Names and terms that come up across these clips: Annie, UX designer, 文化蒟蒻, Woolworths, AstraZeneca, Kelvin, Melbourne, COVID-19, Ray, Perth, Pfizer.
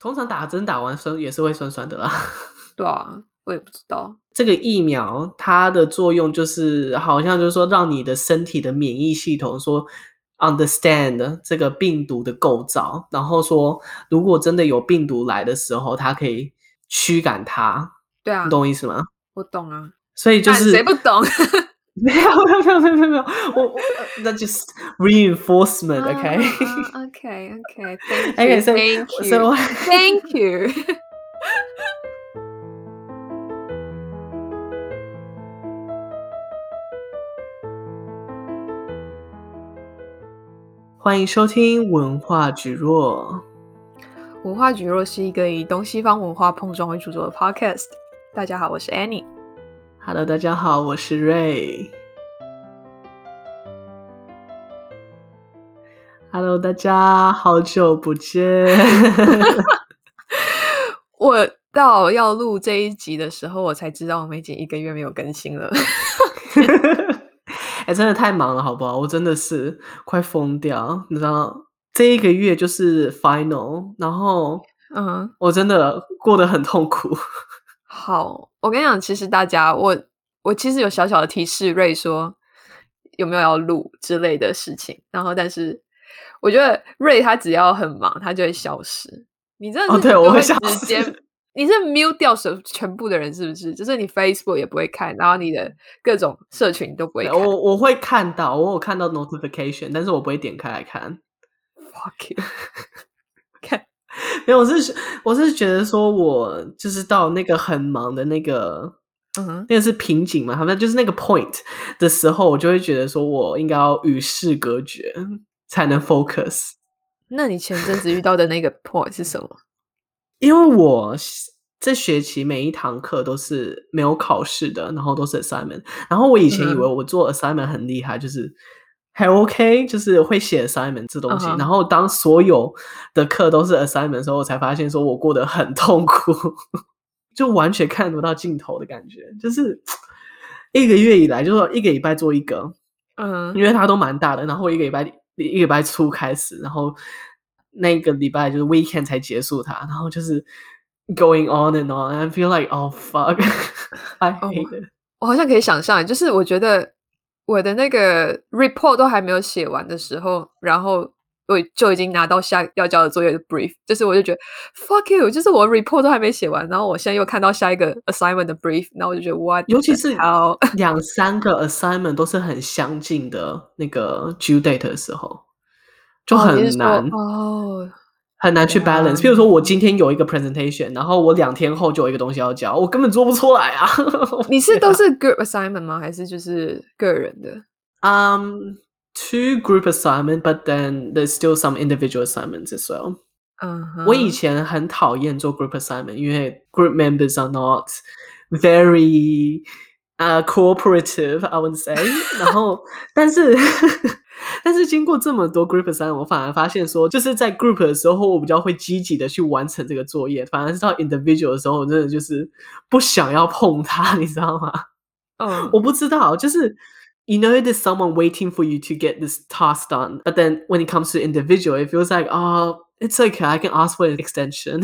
通常打针打完酸也是会酸酸的啦。对啊，我也不知道这个疫苗它的作用就是好像就是说让你的身体的免疫系统说 understand 这个病毒的构造，然后说如果真的有病毒来的时候它可以驱赶它。对啊，你懂我意思吗？我懂啊，所以就是谁不懂没有，那就是 reinforcement, okay? Okay, thank you. 欢迎收听文化蒟蒻。文化蒟蒻是一个以东西方文化碰撞为主轴的 podcast。 大家好，我是 Annie。 Hello, 大家好，我是 Ray。 Hello, 大家好久不见。我到要录这一集的时候我才知道我们已经1个月没有更新了。真的太忙了好不好，我真的是快疯掉，你知道这1个月就是 final, 然后我真的过得很痛苦。好，我跟你讲，其实大家我其实有小小的提示Ray说有没有要录之类的事情，然后但是我觉得Ray他只要很忙他就会消失。你真的是对我会消失，你是 mute 掉全部的人是不是？就是你 Facebook 也不会看，然后你的各种社群都不会看。我会看到，我有看到 notification, 但是我不会点开来看。Fuck you 看。没有，我是觉得说我就是到那个很忙的那个那个是瓶颈嘛，好像就是那个 point 的时候，我就会觉得说我应该要与世隔绝才能 focus。 那你前阵子遇到的那个 point 是什么？因为我这学期每一堂课都是没有考试的，然后都是 assignment, 然后我以前以为我做 assignment 很厉害，就是还 OK, 就是会写 assignment 这东西，然后当所有的课都是 assignment 的时候，我才发现说我过得很痛苦。就完全看不到尽头的感觉，就是1个月以来就是1个礼拜做1个，因为它都蛮大的，然后一个礼拜初开始，然后那个礼拜就是 weekend 才结束它，然后就是 going on and on, and I feel like oh fuck, I hate it. 我好像可以想象，就是我觉得我的那个 report 都还没有写完的时候，然后我就已经拿到下要交的作业的 brief, 就是我就觉得 fuck you, 就是我 report 都还没写完，然后我现在又看到下一个 assignment 的 brief, 然后我就觉得 what, 尤其是2-3个 assignment 都是很相近的那个 due date 的时候就很难很难去 balance。 譬如说我今天有一个 presentation, 然后我2天后就有一个东西要交，我根本做不出来啊。你是都是 group assignment 吗？还是就是个人的？2 group assignment, but then there's still some individual assignments as well. 我以前很讨厌做 group assignment, 因为 group members are not very cooperative, I would say. 然后但是经过这么多 group assignment, 我反而发现说就是在 group 的时候我比较会积极的去完成这个作业，反而是到 individual 的时候我真的就是不想要碰它，你知道吗？我不知道，就是 you know there's someone waiting for you to get this task done, but then when it comes to individual it feels like oh it's okay, I can ask for an extension.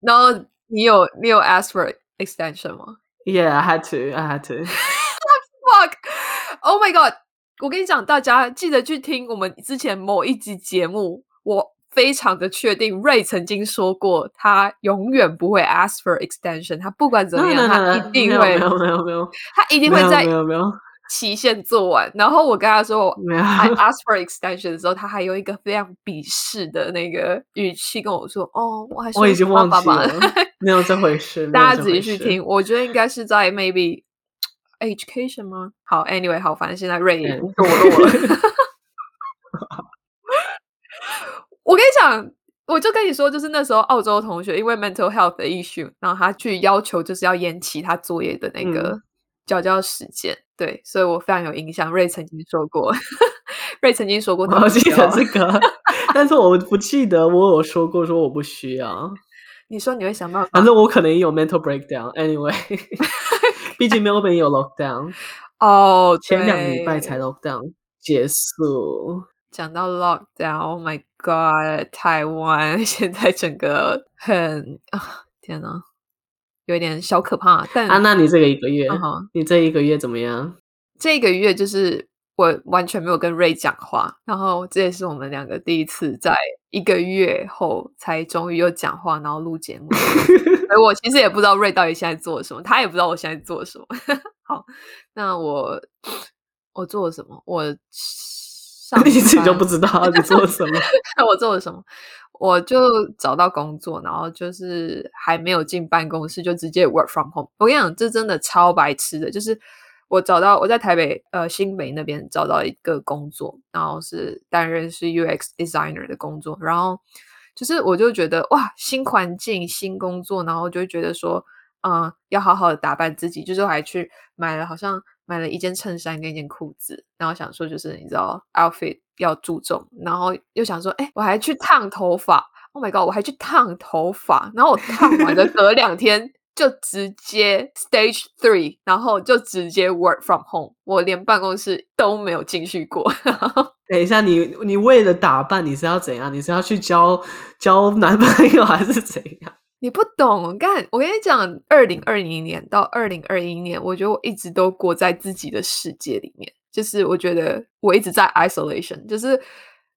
然后你有 ask for extension 吗？ Yeah, I had to. Fuck, oh my god, 我跟你讲，大家记得去听我们之前某一集节目，我非常的确定 Ray 曾经说过他永远不会 ask for extension, 他不管怎么样他一定会，他一定会在期限做完。然后我跟他说 I ask for extension 的时候，他还有一个非常鄙视的那个语气跟我说哦，我已经忘记了，没有这回事。大家自己去听，我觉得应该是在 maybe education 吗？好 anyway, 好，反正现在 Ray 已经堕落了。我跟你讲，我就跟你说，就是那时候澳洲同学因为 mental health 的 issue, 然后他去要求就是要延期他作业的那个交交时间，对，所以我非常有印象 Ray 曾经说过。Ray 曾经说过，我记得这个。但是我不记得我有说过说我不需要。你说你会想办法，反正我可能也有 mental breakdown anyway。毕竟 Melbourne 有 lockdown, 前2个礼拜才 lockdown 结束。讲到 lockdown，Oh my god， 台湾现在整个很天哪，有点小可怕。但那你这个一个月，你这一个月怎么样？这个月就是我完全没有跟 Ray 讲话，然后这也是我们两个第一次在一个月后才终于又讲话，然后录节目。所以我其实也不知道 Ray 到底现在做什么，他也不知道我现在做什么。好，那我做了什么？我你自己就不知道你做了什么。我做了什么？我就找到工作，然后就是还没有进办公室就直接 work from home。 我跟你讲，这真的超白痴的，就是我在台北新北那边找到一个工作，然后是担任是 UX designer 的工作，然后就是我就觉得哇，新环境新工作，然后就觉得说要好好的打扮自己，就是我还去买了一件衬衫跟一件裤子，然后想说就是你知道 outfit 要注重，然后又想说我还去烫头发， Oh my god， 我还去烫头发，然后我烫完的隔两天就直接 stage 3， 然后就直接 work from home， 我连办公室都没有进去过。等一下，你为了打扮你是要怎样？你是要去交男朋友还是怎样？你不懂，我跟你讲，2020年到2021年，我觉得我一直都过在自己的世界里面，就是我觉得我一直在 isolation， 就是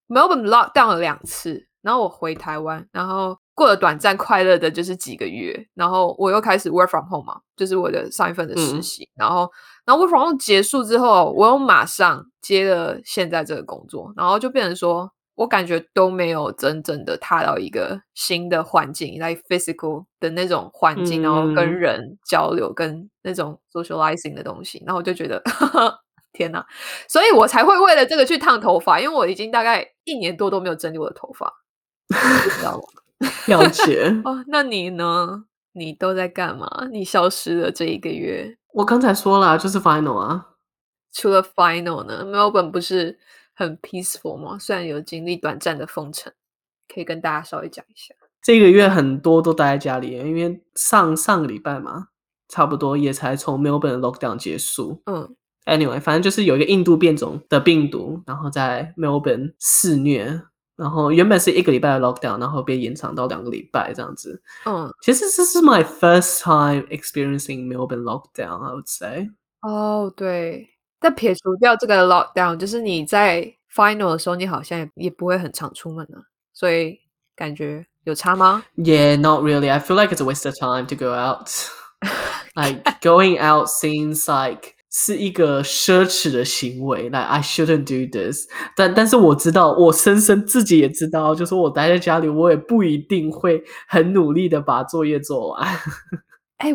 Melbourne lockdown 了2次，然后我回台湾，然后过了短暂快乐的就是几个月，然后我又开始 work from home 嘛，就是我的上一份的实习，然后 work from home 结束之后，我又马上接了现在这个工作，然后就变成说我感觉都没有真正的踏到一个新的环境 like physical 的那种环境，然后跟人交流跟那种 socializing 的东西，然后我就觉得天哪，所以我才会为了这个去烫头发，因为我已经大概1年多都没有整理我的头发。你知道吗？了解。那你呢？你都在干嘛？你消失了这一个月。我刚才说了，就是 final 啊。除了 final 呢， Melbourne 不是很 peaceful 吗？虽然有经历短暂的封城，可以跟大家稍微讲一下。这个月很多都待在家里，因为上个礼拜嘛，差不多也才从 Melbourne 的 lockdown 结束。Anyway， 反正就是有一个印度变种的病毒，然后在 Melbourne 肆虐，然后原本是1个礼拜的 lockdown， 然后被延长到2个礼拜这样子。其实这是 my first time experiencing Melbourne lockdown， I would say。对。但撇除掉这个 lockdown， 就是你在 final 的时候，你好像也不会很常出门啊，所以感觉有差吗？ Yeah, not really. I feel like it's a waste of time to go out. Like going out seems like 是一个奢侈的行为。Like I shouldn't do this. 但是我知道，我深深自己也知道，就是我待在家里，我也不一定会很努力的把作业做完。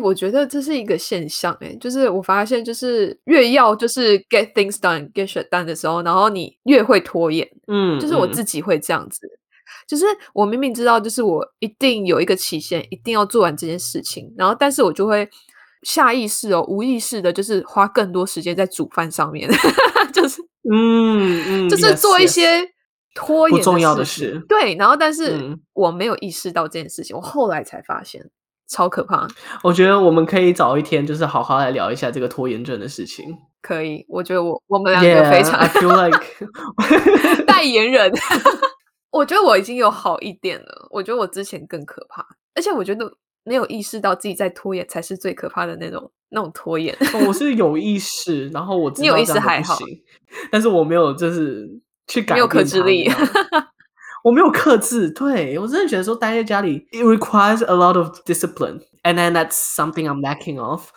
我觉得这是一个现象，就是我发现，就是越要就是 get things done get shit done 的时候，然后你越会拖延。就是我自己会这样子，就是我明明知道就是我一定有一个期限一定要做完这件事情，然后但是我就会下意识无意识的就是花更多时间在煮饭上面。就是就是做一些拖延不重要的事。对，然后但是我没有意识到这件事情，我后来才发现，超可怕。我觉得我们可以早一天就是好好来聊一下这个拖延症的事情。可以，我觉得我们两个非常 I feel like 代言人。我觉得我已经有好一点了，我觉得我之前更可怕，而且我觉得没有意识到自己在拖延才是最可怕的那种拖延。我是有意识，然后我知道这样不行。你有意识还好，但是我没有就是去改变它，没有克制力。我没有克制，对，我真的觉得说待在家里 it requires a lot of discipline, and then that's something I'm lacking of.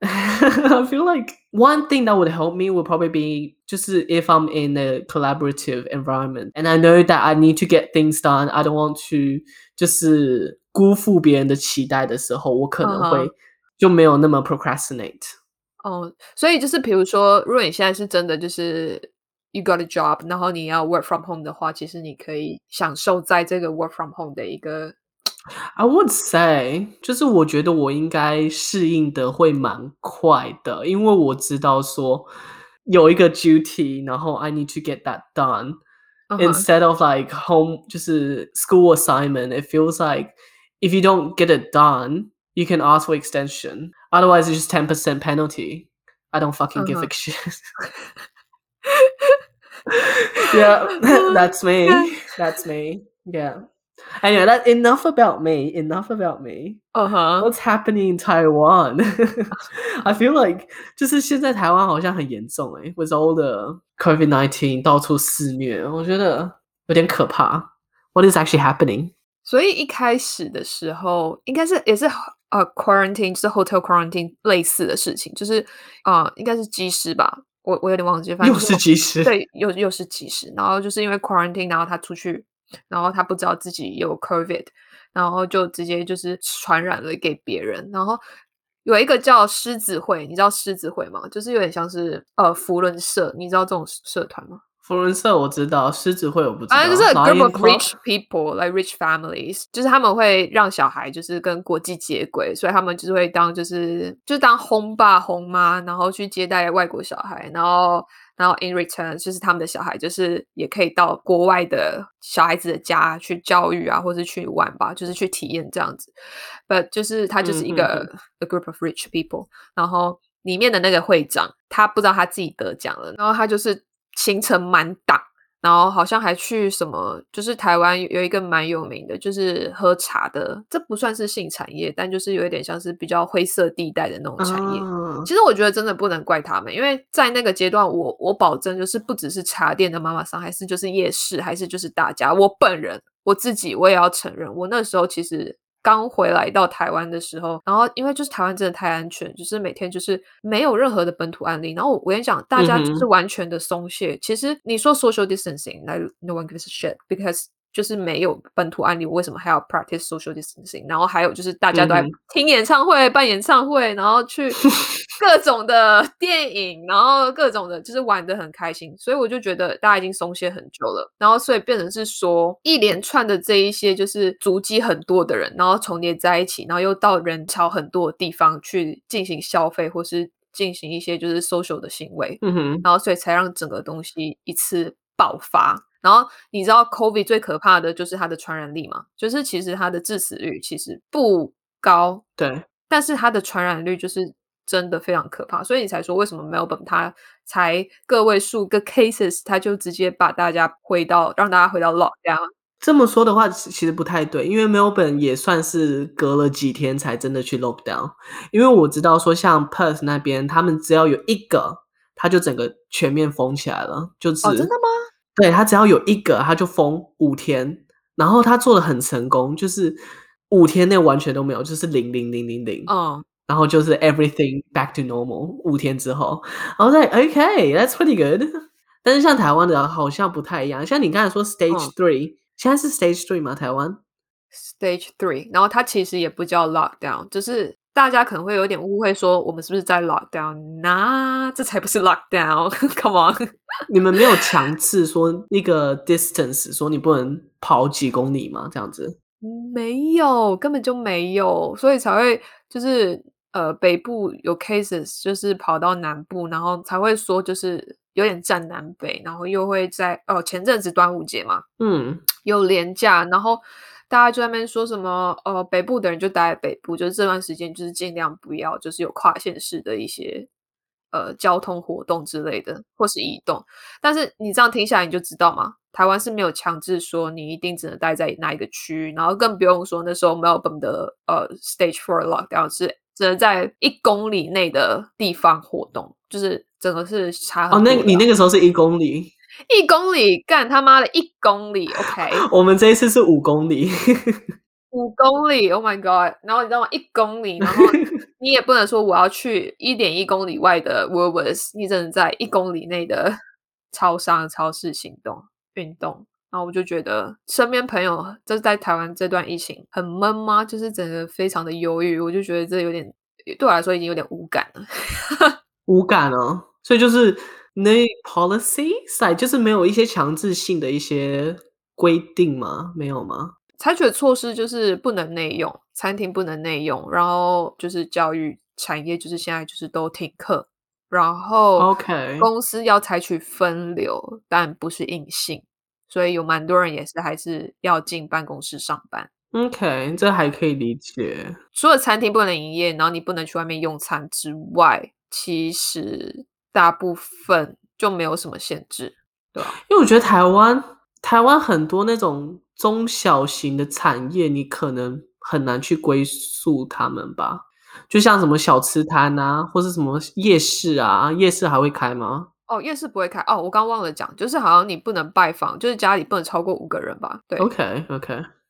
I feel like one thing that would help me would probably be 就是 if I'm in a collaborative environment, and I know that I need to get things done, I don't want to 就是辜负别人的期待的时候，我可能会就没有那么 procrastinate。所以就是比如说，如果你现在是真的就是you got a job 然后你要 work from home 的话，其实你可以享受在这个 work from home 的一个 I would say 就是我觉得我应该适应的会蛮快的，因为我知道说有一个 duty 然后 I need to get that done instead of like home 就是 school assignment. It feels like if you don't get it done you can ask for extension, otherwise it's just 10% penalty. I don't fucking give a shit. Yeah, that's me. That's me. Yeah. Anyway, enough about me. Uh-huh. What's happening in Taiwan? I feel like 就是现在台湾好像很严重欸 with all the COVID-19 到处肆虐，我觉得有点可怕。What is actually happening? 所以一开始的时候应该是也是quarantine 就是 hotel quarantine 类似的事情，就是应该是机师吧，我有点忘记，反正又是机师，对，又是机师，然后就是因为 quarantine 然后他出去，然后他不知道自己有 COVID， 然后就直接就是传染了给别人。然后有一个叫狮子会，你知道狮子会吗？就是有点像是扶轮社，你知道这种社团吗？福伦社我知道，狮子会我不知道。反正就是 a group of rich people, like rich families， 就是他们会让小孩就是跟国际接轨，所以他们就是会当就是当轰爸轰妈，然后去接待外国小孩，然后 in return 就是他们的小孩就是也可以到国外的小孩子的家去教育啊，或是去玩吧，就是去体验这样子。But 就是他就是一个a group of rich people， 然后里面的那个会长他不知道他自己得奖了，然后他就是行程满档，然后好像还去什么，就是台湾有一个蛮有名的，就是喝茶的，这不算是性产业，但就是有一点像是比较灰色地带的那种产业。其实我觉得真的不能怪他们，因为在那个阶段我保证就是不只是茶店的妈妈桑，还是就是夜市，还是就是大家，我本人我自己我也要承认，我那时候其实刚回来到台湾的时候，然后因为就是台湾真的太安全，就是每天就是没有任何的本土案例，然后我跟你讲大家就是完全的松懈，其实你说 social distancing like no one gives a shit because 就是没有本土案例，我为什么还要 practice social distancing？ 然后还有就是大家都在听演唱会、办演唱会，然后去各种的电影，然后各种的就是玩得很开心，所以我就觉得大家已经松懈很久了，然后所以变成是说一连串的这一些就是足迹很多的人，然后重叠在一起，然后又到人潮很多的地方去进行消费或是进行一些就是 social 的行为，然后所以才让整个东西一次爆发。然后你知道 COVID 最可怕的就是它的传染力嘛，就是其实它的致死率其实不高，对，但是它的传染率就是真的非常可怕，所以你才说为什么 Melbourne 它才个位数个 cases， 它就直接把大家让大家回到 lockdown。这么说的话其实不太对，因为 Melbourne 也算是隔了几天才真的去 lockdown， 因为我知道说像 Perth 那边他们只要有一个他就整个全面封起来了，就是真的吗？对，他只要有一个他就封5天，然后他做得很成功，就是5天内完全都没有，就是00000，然后就是 everything back to normal 5天之后。I was like okay that's pretty good， 但是像台湾的好像不太一样，像你刚才说 stage 3，现在是 stage 3吗？台湾 stage 3，然后它其实也不叫 lockdown， 就是大家可能会有点误会说我们是不是在 lockdown， 那这才不是 lockdown come on 你们没有强制说那个 distance 说你不能跑几公里吗？这样子没有，根本就没有，所以才会就是北部有 cases 就是跑到南部，然后才会说就是有点占南北，然后又会在前阵子端午节嘛，有连假，然后大家就在那边说什么北部的人就待在北部，就是这段时间就是尽量不要就是有跨县市的一些交通活动之类的或是移动，但是你这样听下来你就知道嘛，台湾是没有强制说你一定只能待在哪一个区，然后更不用说那时候 Melbourne 的stage 4 lockdown 是只能在1公里内的地方活动，就是整个是差很多。你那个时候是1公里？1公里，干他妈的1公里 OK 我们这一次是5公里5公里 Oh my god， 然后你知道吗，1公里，然后你也不能说我要去 1.1 公里外的 Woolworths， 你只能在1公里内的超商超市行动运动。然后我就觉得身边朋友就是在台湾这段疫情很闷吗，就是整个非常的忧郁，我就觉得这有点对我来说已经有点无感了无感哦，所以就是那 policy side 就是没有一些强制性的一些规定吗？没有吗？采取的措施就是不能内用，餐厅不能内用，然后就是教育产业就是现在就是都停课，然后公司要采取分流，但不是硬性，所以有蛮多人也是还是要进办公室上班。OK， 这还可以理解。除了餐厅不能营业，然后你不能去外面用餐之外，其实大部分就没有什么限制。对吧？因为我觉得台湾很多那种中小型的产业，你可能很难去归宿他们吧，就像什么小吃摊啊，或是什么夜市啊，夜市还会开吗？哦，夜市不会开哦，我刚忘了讲，就是好像你不能拜访，就是家里不能超过5个人吧？对 ，OK，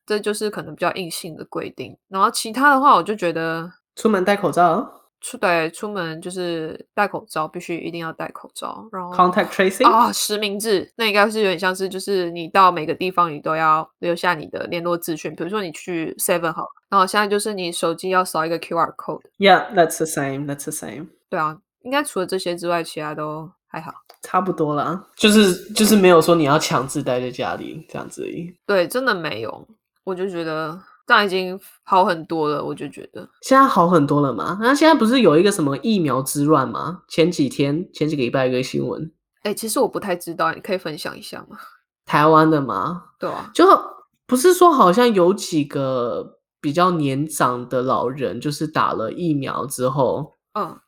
这就是可能比较硬性的规定。然后其他的话，我就觉得出门戴口罩。对，出门就是戴口罩，必须一定要戴口罩。然后 contact tracing 啊、哦，实名制，那应该是有点像是，就是你到每个地方你都要留下你的联络资讯。比如说你去 7 好了，然后现在就是你手机要扫一个 QR code。Yeah, that's the same. 对啊，应该除了这些之外，其他都还好，差不多啦。就是没有说你要强制待在家里这样子而已。对，真的没有，我就觉得。那已经好很多了，我就觉得现在好很多了嘛。那现在不是有一个什么疫苗之乱吗？前几个礼拜有一个新闻。欸，其实我不太知道，你可以分享一下吗？台湾的吗？对啊，就不是说好像有几个比较年长的老人，就是打了疫苗之后，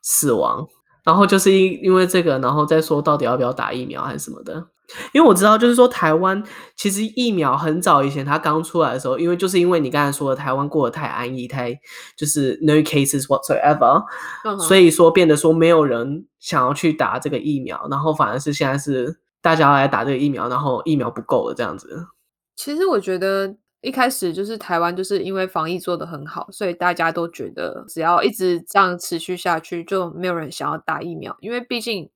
死亡，然后就是因为这个，然后再说到底要不要打疫苗还是什么的。因为我知道就是说台湾其实疫苗很早以前它刚出来的时候，因为你刚才说的台湾过得太安逸，太就是 no cases whatsoever，所以说变得说没有人想要去打这个疫苗，然后反而是现在是大家要来打这个疫苗，然后疫苗不够了这样子。其实我觉得一开始就是台湾就是因为防疫做得很好，所以大家都觉得只要一直这样持续下去就没有人想要打疫苗，因为毕竟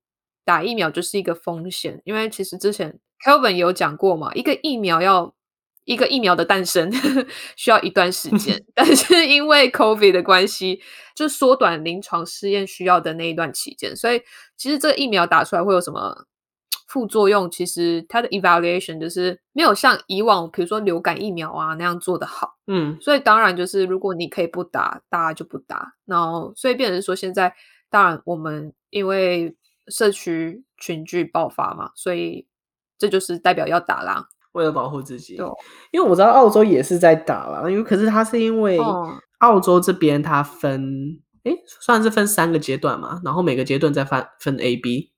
打疫苗就是一个风险，因为其实之前 Kelvin 有讲过嘛，一个疫苗的诞生需要一段时间，但是因为 COVID 的关系，就缩短临床试验需要的那一段期间，所以其实这个疫苗打出来会有什么副作用，其实它的 evaluation 就是没有像以往比如说流感疫苗啊那样做得好，所以当然就是如果你可以不打，大家就不打，然后所以变成说现在当然我们因为社区群聚爆发嘛，所以这就是代表要打啦，为了保护自己。因为我知道澳洲也是在打啦，可是它是因为澳洲这边它分算是分3个阶段嘛，然后每个阶段再分 AB。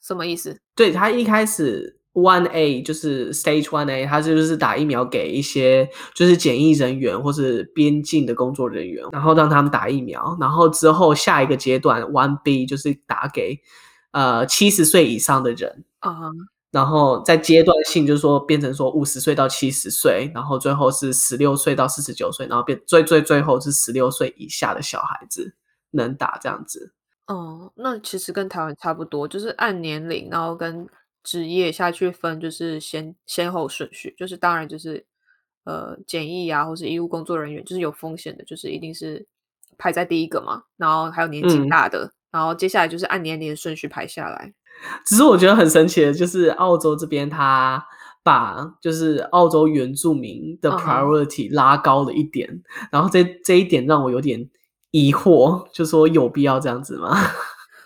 什么意思？对，它一开始1A 就是 Stage 1A， 它就是打疫苗给一些就是检疫人员或是边境的工作人员，然后让他们打疫苗，然后之后下一个阶段 1B 就是打给70岁以上的人，然后在阶段性就是说变成说50岁到70岁，然后最后是16岁到49岁，然后最后是16岁以下的小孩子能打这样子。那其实跟台湾差不多，就是按年龄然后跟职业下去分，就是先后顺序，就是当然就是检疫啊或是医务工作人员，就是有风险的就是一定是排在第一个嘛，然后还有年纪大的，然后接下来就是按年龄的顺序排下来。只是我觉得很神奇的就是澳洲这边他把就是澳洲原住民的 priority 拉高了一点，然后这一点让我有点疑惑，就说有必要这样子吗？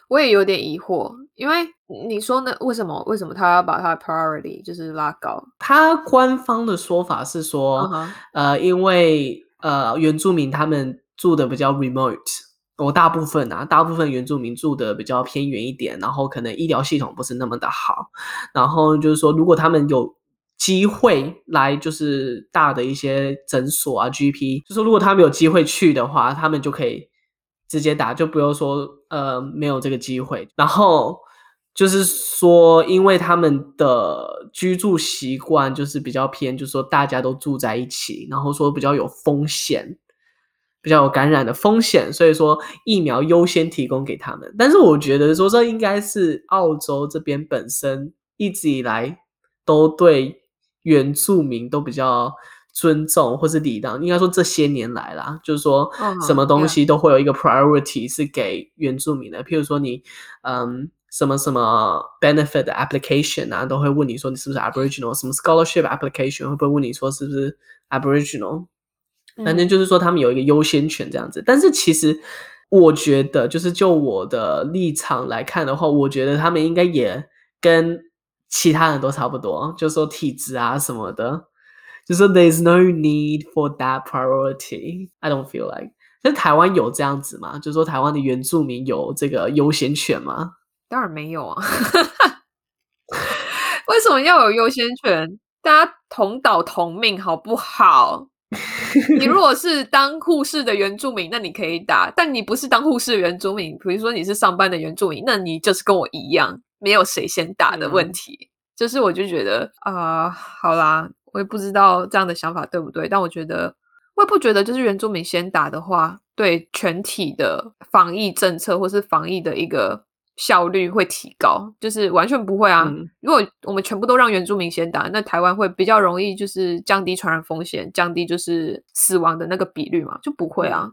我也有点疑惑，因为你说呢，为什么他要把他的 priority 就是拉高？他官方的说法是说因为原住民他们住的比较 remote，大部分原住民住的比较偏远一点，然后可能医疗系统不是那么的好，然后就是说如果他们有机会来就是大的一些诊所啊 GP， 就是如果他们有机会去的话，他们就可以直接打，就不用说没有这个机会。然后就是说因为他们的居住习惯就是比较偏，就是说大家都住在一起，然后说比较有风险，比较有感染的风险，所以说疫苗优先提供给他们。但是我觉得说这应该是澳洲这边本身一直以来都对原住民都比较尊重或是礼让，应该说这些年来啦，就是说什么东西都会有一个 priority 是给原住民的，譬如说你什么什么 benefit 的 application 啊，都会问你说你是不是 aboriginal， 什么 scholarship application 会不会问你说是不是 aboriginal，反正就是说他们有一个优先权这样子。但是其实我觉得就是就我的立场来看的话，我觉得他们应该也跟其他人都差不多，就是说体质啊什么的，就是说 there's no need for that priority I don't feel like。 但台湾有这样子吗？就是说台湾的原住民有这个优先权吗？当然没有啊为什么要有优先权？大家同岛同命好不好？你如果是当护士的原住民，那你可以打，但你不是当护士的原住民，比如说你是上班的原住民，那你就是跟我一样，没有谁先打的问题。就是我就觉得好啦，我也不知道这样的想法对不对，但我觉得我也不觉得就是原住民先打的话对全体的防疫政策或是防疫的一个效率会提高，就是完全不会啊。如果我们全部都让原住民先打，那台湾会比较容易就是降低传染风险，降低就是死亡的那个比率嘛，就不会啊。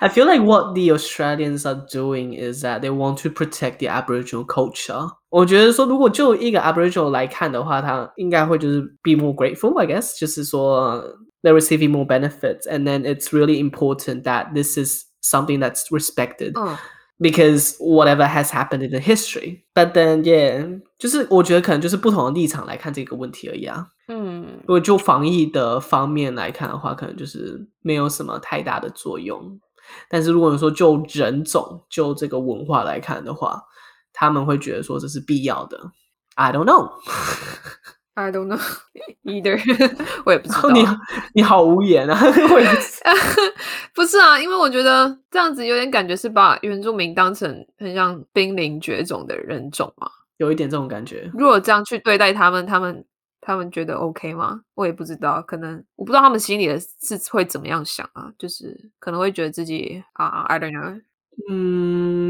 I feel like what the Australians are doing is that they want to protect the Aboriginal culture. 我觉得说如果就一个 Aboriginal 来看的话，他应该会就是 be more grateful, I guess, 就是说 they're receiving more benefits, and then it's really important that this is something that's respected.Because whatever has happened in the history. But then, yeah, 就是我觉得可能就是不同的立场来看这个问题而已啊。如果就防疫的方面来看的话，可能就是没有什么太大的作用。但是如果你说就人种，就这个文化来看的话，他们会觉得说这是必要的。I don't know. I don't know either. 我也不知道。你好无言啊。不是啊，因为我觉得这样子有点感觉是把原住民当成很像濒临绝种的人种嘛，有一点这种感觉。如果这样去对待他们，他们觉得 OK 吗？我也不知道，可能我不知道他们心里的是会怎么样想啊，就是可能会觉得自己I don't know.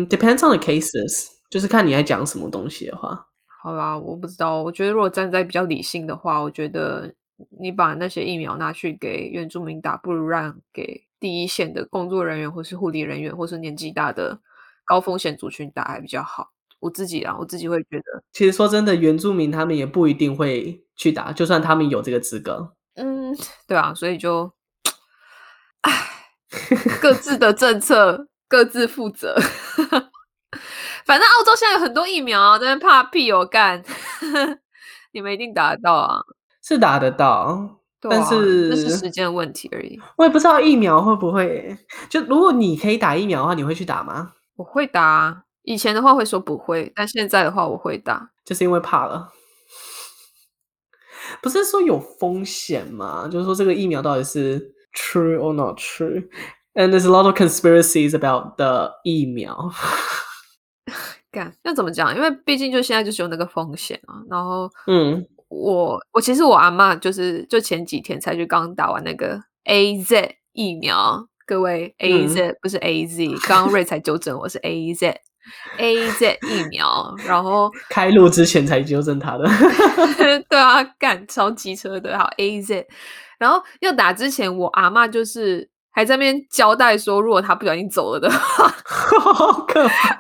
Depends on the cases. 就是看你在讲什么东西的话。好啦，我不知道，我觉得如果站在比较理性的话，我觉得你把那些疫苗拿去给原住民打，不如让给第一线的工作人员或是护理人员或是年纪大的高风险族群打还比较好。我自己会觉得，其实说真的，原住民他们也不一定会去打，就算他们有这个资格。对啊，所以就各自的政策各自负责。反正澳洲现在有很多疫苗啊，在那边怕屁哦干。你们一定打得到啊，是打得到，对啊，但是那是时间的问题而已。我也不知道疫苗会不会，就如果你可以打疫苗的话，你会去打吗？我会打，以前的话会说不会，但现在的话我会打，就是因为怕了。不是说有风险吗？就是说这个疫苗到底是 true or not true? And there's a lot of conspiracies about the 疫苗。干，那怎么讲？因为毕竟就现在就是有那个风险啊。然后，我其实我阿嬷就前几天才去刚打完那个 AZ 疫苗，各位 AZ、不是 AZ， 刚刚Ray才纠正我是 AZ AZ 疫苗，然后开录之前才纠正他的。对啊，干超机车的，好 AZ， 然后要打之前，我阿嬷就是还在那边交代说，如果他不小心走了的话，好可怕。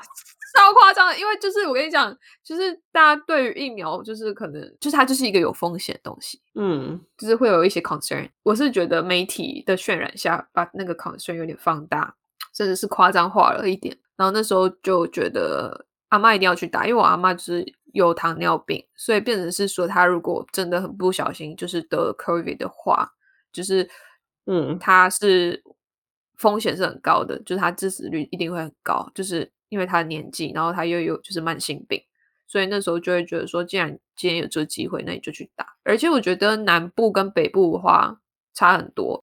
超夸张的，因为就是我跟你讲，就是大家对于疫苗就是可能就是它就是一个有风险的东西，就是会有一些 concern。 我是觉得媒体的渲染下把那个 concern 有点放大，甚至是夸张化了一点。然后那时候就觉得阿嬷一定要去打，因为我阿嬷就是有糖尿病，所以变成是说她如果真的很不小心就是得了 COVID 的话，就是她是风险是很高的，就是她致死率一定会很高，就是因为他的年纪，然后他又有就是慢性病，所以那时候就会觉得说，既然今天有这个机会，那你就去打。而且我觉得南部跟北部的话差很多。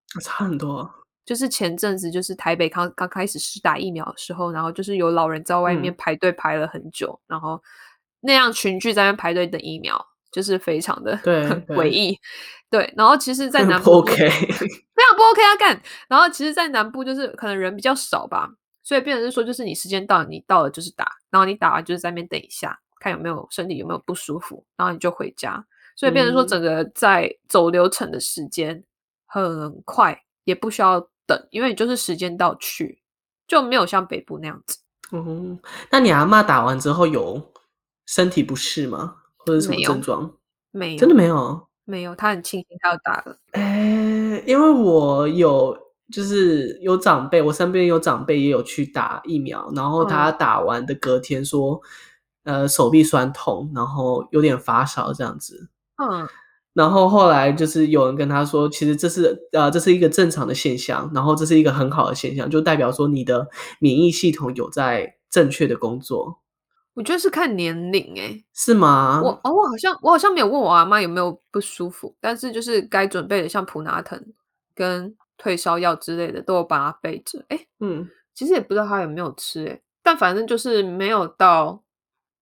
就是前阵子就是台北刚开始施打疫苗的时候，然后就是有老人在外面排队排了很久，然后那样群聚在那边排队等疫苗，就是非常的诡异。对，然后其实在南部不 OK， 非常不 OK 啊干。然后其实在南部就是可能人比较少吧，所以变成是说就是你时间到了，你到了就是打，然后你打完就是在那边等一下，看有没有身体有没有不舒服，然后你就回家。所以变成说整个在走流程的时间很快，也不需要等，因为你就是时间到去，就没有像北部那样子。那你阿嬷打完之后有身体不适吗？或者什么症状？没有，真的没有？没有，她很庆幸她要打了。因为我有长辈，我身边有长辈也有去打疫苗，然后他打完的隔天说手臂酸痛，然后有点发烧这样子。然后后来就是有人跟他说，其实这是一个正常的现象，然后这是一个很好的现象，就代表说你的免疫系统有在正确的工作。我觉得是看年龄欸。是吗？我好像没有问我阿妈有没有不舒服，但是就是该准备的像普拿疼跟退烧药之类的都有把它备着。欸，嗯，其实也不知道她有没有吃欸，但反正就是没有到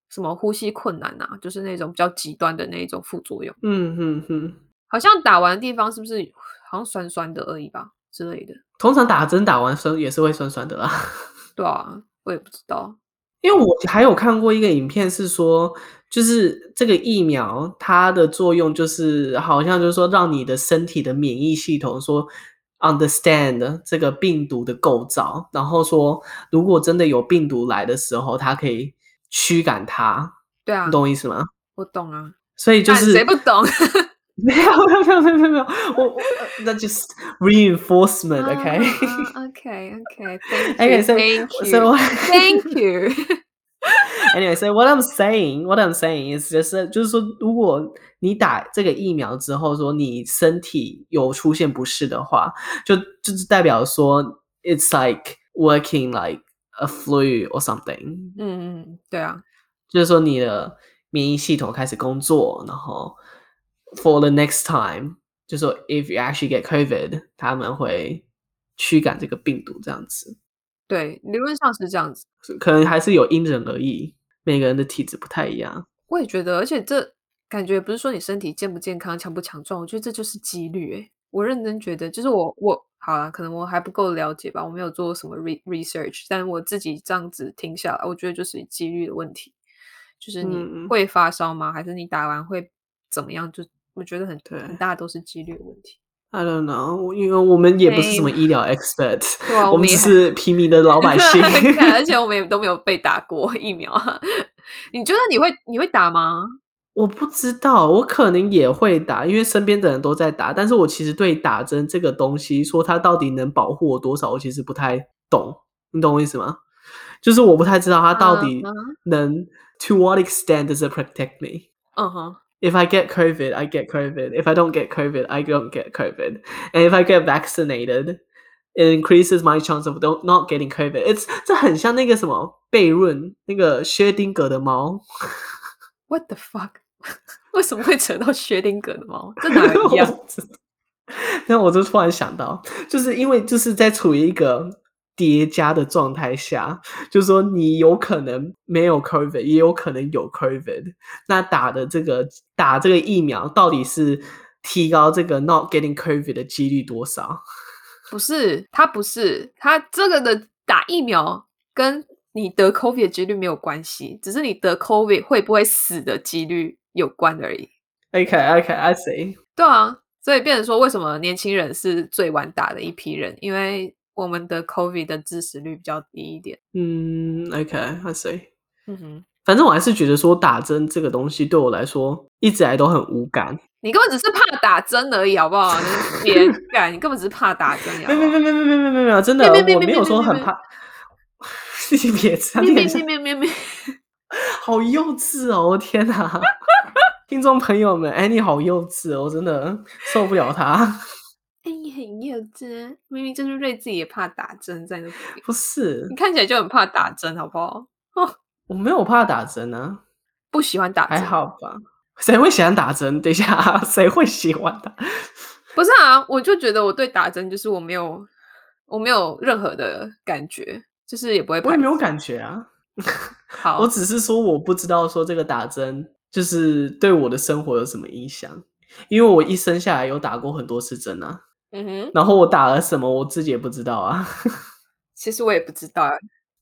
什么呼吸困难啊，就是那种比较极端的那一种副作用。嗯嗯嗯，好像打完的地方是不是好像酸酸的而已吧之类的。通常打针打完也是会酸酸的啦。对啊，我也不知道。因为我还有看过一个影片是说，就是这个疫苗它的作用就是好像就是说让你的身体的免疫系统说 understand 这个病毒的构造，然后说如果真的有病毒来的时候它可以驱赶它。对啊，你懂我意思吗？我懂啊。所以就是谁不懂？没有，那就是 reinforcement, okay? Okay, thank you. Anyway, so what I'm saying is just, 就是说如果你打这个疫苗之后说你身体有出现不适的话，就是代表说 it's like working like a flu or something. 嗯，对啊，就是说你的免疫系统开始工作，然后for the next time, 就说 if you actually get COVID, 他们会驱赶这个病毒这样子。对，理论上是这样子。可能还是有因人而异，每个人的体质不太一样。我也觉得，而且这感觉不是说你身体健不健康、强不强壮，我觉得这就是几率欸。我认真觉得，就是我好啦，可能我还不够了解吧，我没有做什么 research, 但我自己这样子听下来，我觉得就是几率的问题，就是你会发烧吗？还是你打完会怎么样？就我觉得很大都是几率问题。 I don't know, 因为我们也不是什么医疗 expert, 对啊，我们只是平民的老百姓。而且我们也都没有被打过疫苗。你觉得你会打吗？我不知道，我可能也会打，因为身边的人都在打，但是我其实对打针这个东西说它到底能保护我多少我其实不太懂，你懂我意思吗？就是我不太知道它到底能、to what extent does it protect me? 嗯哼，If I get COVID, I get COVID. If I don't get COVID, I don't get COVID. And if I get vaccinated, it increases my chance of not getting COVID. It's 这很像那个什么悖论，那个薛丁格的猫。What the fuck? 为什么会扯到薛丁格的猫？这哪一样？那我就突然想到，就是因为就是在处于一个叠加的状态下，就是说你有可能没有 COVID 也有可能有 COVID, 那打这个疫苗到底是提高这个 not getting COVID 的几率多少？不是它这个的打疫苗跟你得 COVID 的几率没有关系，只是你得 COVID 会不会死的几率有关而已。 OK, I see. 对啊，所以变成说为什么年轻人是最晚打的一批人，因为我们的 COVID 的致死率比较低一点。嗯 ，OK, I see. 嗯哼，反正我还是觉得说打针这个东西对我来说一直来都很无感。你根本只是怕打针而已，好不好？你别干，你根本只是怕打针。没有，真的，我没有说很怕。你别这样，别，好幼稚哦！我天哪，听众朋友们 ，Annie 好幼稚哦，我真的受不了他。你很幼稚，明明就是Ray自己也怕打针在那边。不是，你看起来就很怕打针，好不好？我没有怕打针啊，不喜欢打针，还好吧？谁会喜欢打针？等一下，谁会喜欢打？不是啊，我就觉得我对打针就是我没有任何的感觉，就是也不会排斥，我也没有感觉啊。好，我只是说我不知道说这个打针就是对我的生活有什么影响，因为我一生下来有打过很多次针啊。Mm-hmm. 然后我打了什么我自己也不知道啊。其实我也不知道。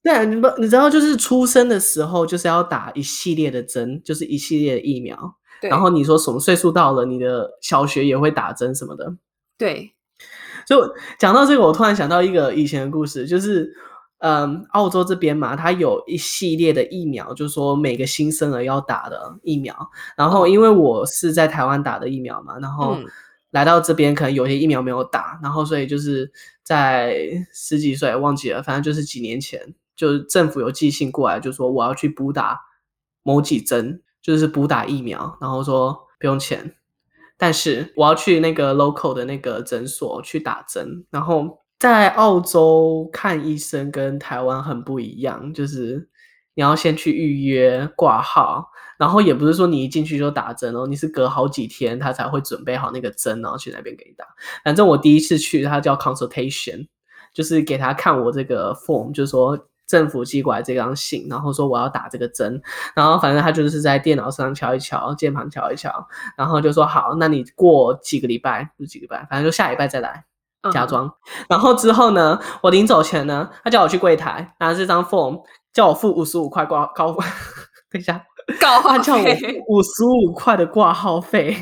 对，你知道就是出生的时候就是要打一系列的针，就是一系列的疫苗，然后你说什么岁数到了你的小学也会打针什么的。对，所以讲到这个我突然想到一个以前的故事，就是澳洲这边嘛，它有一系列的疫苗，就是说每个新生儿要打的疫苗，然后因为我是在台湾打的疫苗嘛，然后来到这边可能有些疫苗没有打，然后所以就是在十几岁忘记了，反正就是几年前就是政府有寄信过来就说我要去补打某几针，就是补打疫苗，然后说不用钱，但是我要去那个 local 的那个诊所去打针。然后在澳洲看医生跟台湾很不一样，就是你要先去预约挂号，然后也不是说你一进去就打针哦，你是隔好几天他才会准备好那个针，然后去那边给你打。反正我第一次去他叫 consultation， 就是给他看我这个 form， 就是说政府寄过来这张信，然后说我要打这个针，然后反正他就是在电脑上敲一敲，键盘敲一敲，然后就说好，那你过几个礼拜，不是几个礼拜，反正就下礼拜再来假装。然后之后呢，我临走前呢，他叫我去柜台拿这张 form， 叫我付55块挂高等一下高他叫我55块的挂号费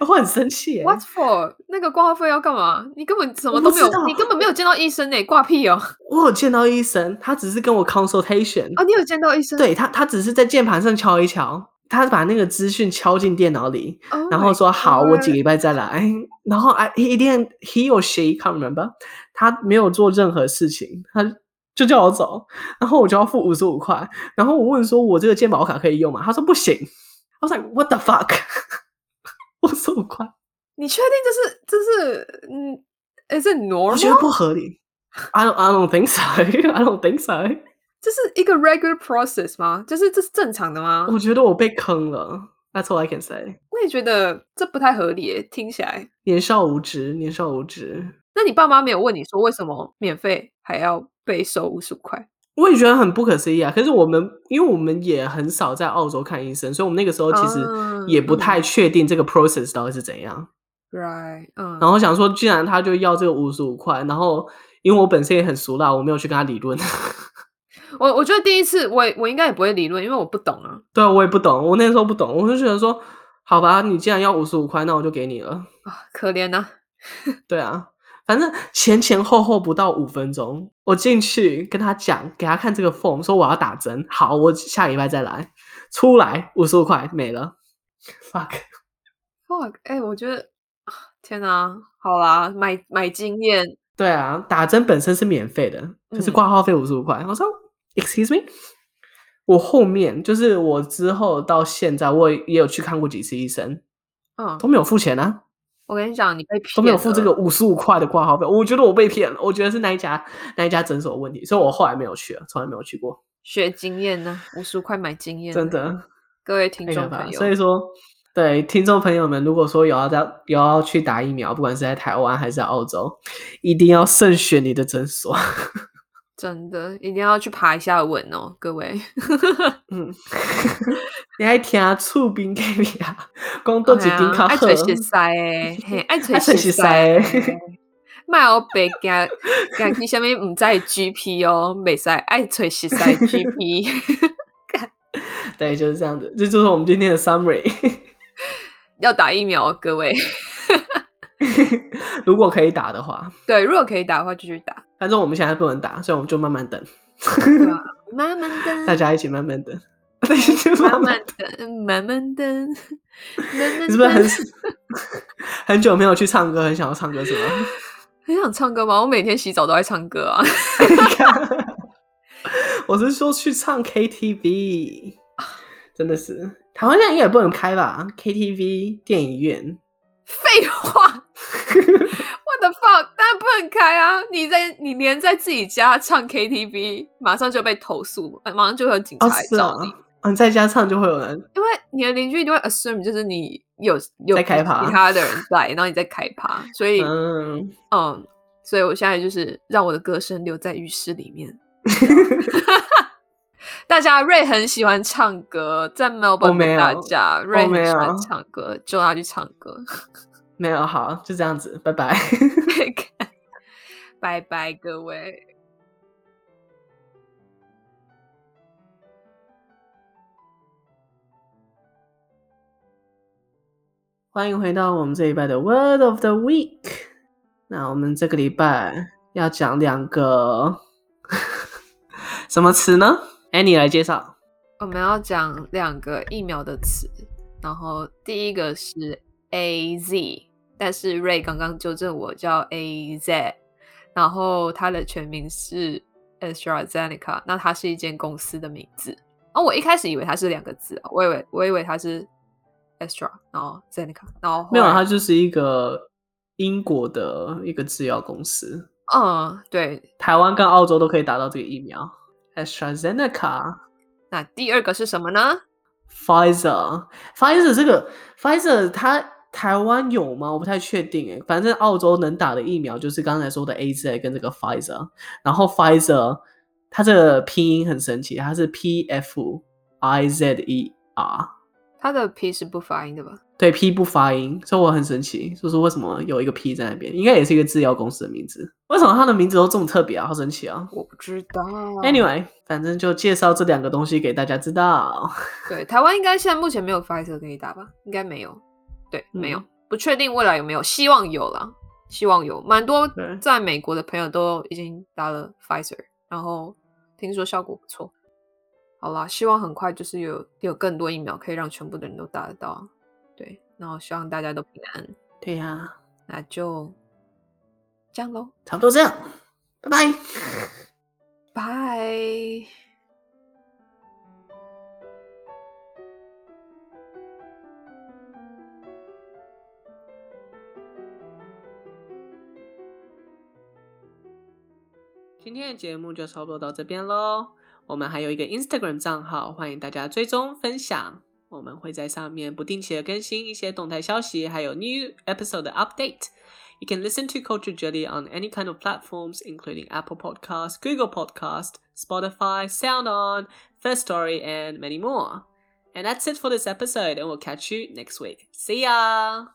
我很生气耶。 What for？ 那个挂号费要干嘛？你根本什么都没有，你根本没有见到医生耶，挂屁哦。我有见到医生，他只是跟我 consultation。 哦，你有见到医生？对，他只是在键盘上敲一敲，他把那个资讯敲进电脑里， oh， 然后说好我几个礼拜再来。然后 he didn't, he or she can't remember， 他没有做任何事情，他就叫我走，然后我就要付55块。然后我问说我这个健保卡可以用吗？他说不行。I was like what the fuck 55块，你确定这是is it normal？ 我觉得不合理。I don't think so. I don't think so. 这是一个 regular process 吗？就是这是正常的吗？我觉得我被坑了。That's all I can say. 我也觉得这不太合理耶，听起来年少无知，年少无知。那你爸妈没有问你说为什么免费还要被收55块？我也觉得很不可思议啊！可是我们，因为我们也很少在澳洲看医生，所以我们那个时候其实也不太确定这个 process 到底是怎样。Right， 然后想说，既然他就要这个55块，然后因为我本身也很俗辣，我没有去跟他理论。我觉得第一次我应该也不会理论，因为我不懂啊。对啊，我也不懂，我那时候不懂，我就觉得说，好吧，你既然要55块，那我就给你了。啊，可怜啊！对啊。反正前后后不到5分钟，我进去跟他讲，给他看这个 form， 说我要打针，好，我下礼拜再来。出来55块没了 ，fuck， 我觉得，天哪，好啦，买经验。对啊，打针本身是免费的，可是挂号费55块。我说 ，excuse me， 我后面就是我之后到现在，我也有去看过几次医生，都没有付钱啊。我跟你讲，你被骗了，都没有付这个55块的挂号费。我觉得我被骗了，我觉得是那一家诊所的问题，所以我后来没有去了，从来没有去过。学经验呢，55块买经验，真的。各位听众朋友，所以说，对听众朋友们，如果说有要去打疫苗，不管是在台湾还是在澳洲，一定要慎选你的诊所。真的，一定要去爬一下文哦，各位。你爱听厝边隔壁啊，讲多几点较好。爱吹雪塞诶，嘿，爱吹雪塞。卖我白讲讲去下面唔在 GP 哦，未使爱吹雪塞 GP。对，就是这样子，这就是我们今天的 summary。要打疫苗，各位。如果可以打的话，对，如果可以打的话就去打，但是我们现在不能打，所以我们就慢慢等。慢慢等，大家一起慢慢等，慢慢等，慢慢等。你是不是很久没有去唱歌，很想要唱歌是吗？很想唱歌吗？我每天洗澡都在唱歌啊。我是说去唱 KTV， 真的是台湾现在应该也不能开吧 KTV 电影院。废话。What the fuck， 当然不能开啊。你连在自己家唱 KTV 马上就被投诉，马上就会有警察来找你。你在家唱就会有人，因为你的邻居一定会 assume 就是你有其他的人在，然后你在开趴，所以所以我现在就是让我的歌声留在浴室里面。大家 Ray 很喜欢唱歌，在 Melbourne 跟大家 Ray 很喜欢唱歌，就要去唱歌。没有，好，就这样子，拜拜。拜拜各位。欢迎回到我们这礼拜的 Word of the Week。 那我们这个礼拜要讲两个什么词呢？Annie 来介绍。我们要讲两个疫苗的词，然后第一个是 AZ， 但是 Ray 刚刚纠正我叫 AZ， 然后它的全名是 AstraZeneca， 那它是一间公司的名字。我一开始以为它是两个字，我以为它是 Astra， 然后 Zeneca， 然后没有，它就是一个英国的一个制药公司。对，台湾跟澳洲都可以打到这个疫苗。AstraZeneca 那第二个是什么呢？ Pfizer 这个 Pfizer 它台湾有吗？我不太确定耶，反正澳洲能打的疫苗就是刚才说的 AZ 跟这个 Pfizer， 然后 Pfizer 它这个拼音很神奇，它是 P-F-I-Z-E-R， 它的 P 是不发音的吧？对， P 不发音，所以我很神奇，就是为什么有一个 P 在那边，应该也是一个制药公司的名字，为什么它的名字都这么特别啊？好神奇啊！我不知道。Anyway， 反正就介绍这两个东西给大家知道。对，台湾应该现在目前没有 Pfizer 给你打吧？应该没有。对，没有，不确定未来有没有，希望有啦，希望有。蛮多在美国的朋友都已经打了 Pfizer， 然后听说效果不错。好啦，希望很快就是有更多疫苗可以让全部的人都打得到。对，然后希望大家都平安。对呀、啊，那就这样咯，差不多这样，拜拜，拜。今天的节目就差不多到这边咯，我们还有一个 Instagram 账号，欢迎大家追踪分享。我们会在上面不定期的更新一些动态消息，还有 new episode 的 update。You can listen to Culture Jelly on any kind of platforms, including Apple Podcasts, Google Podcasts, Spotify, SoundOn, Firstory, and many more. And that's it for this episode, and we'll catch you next week. See ya!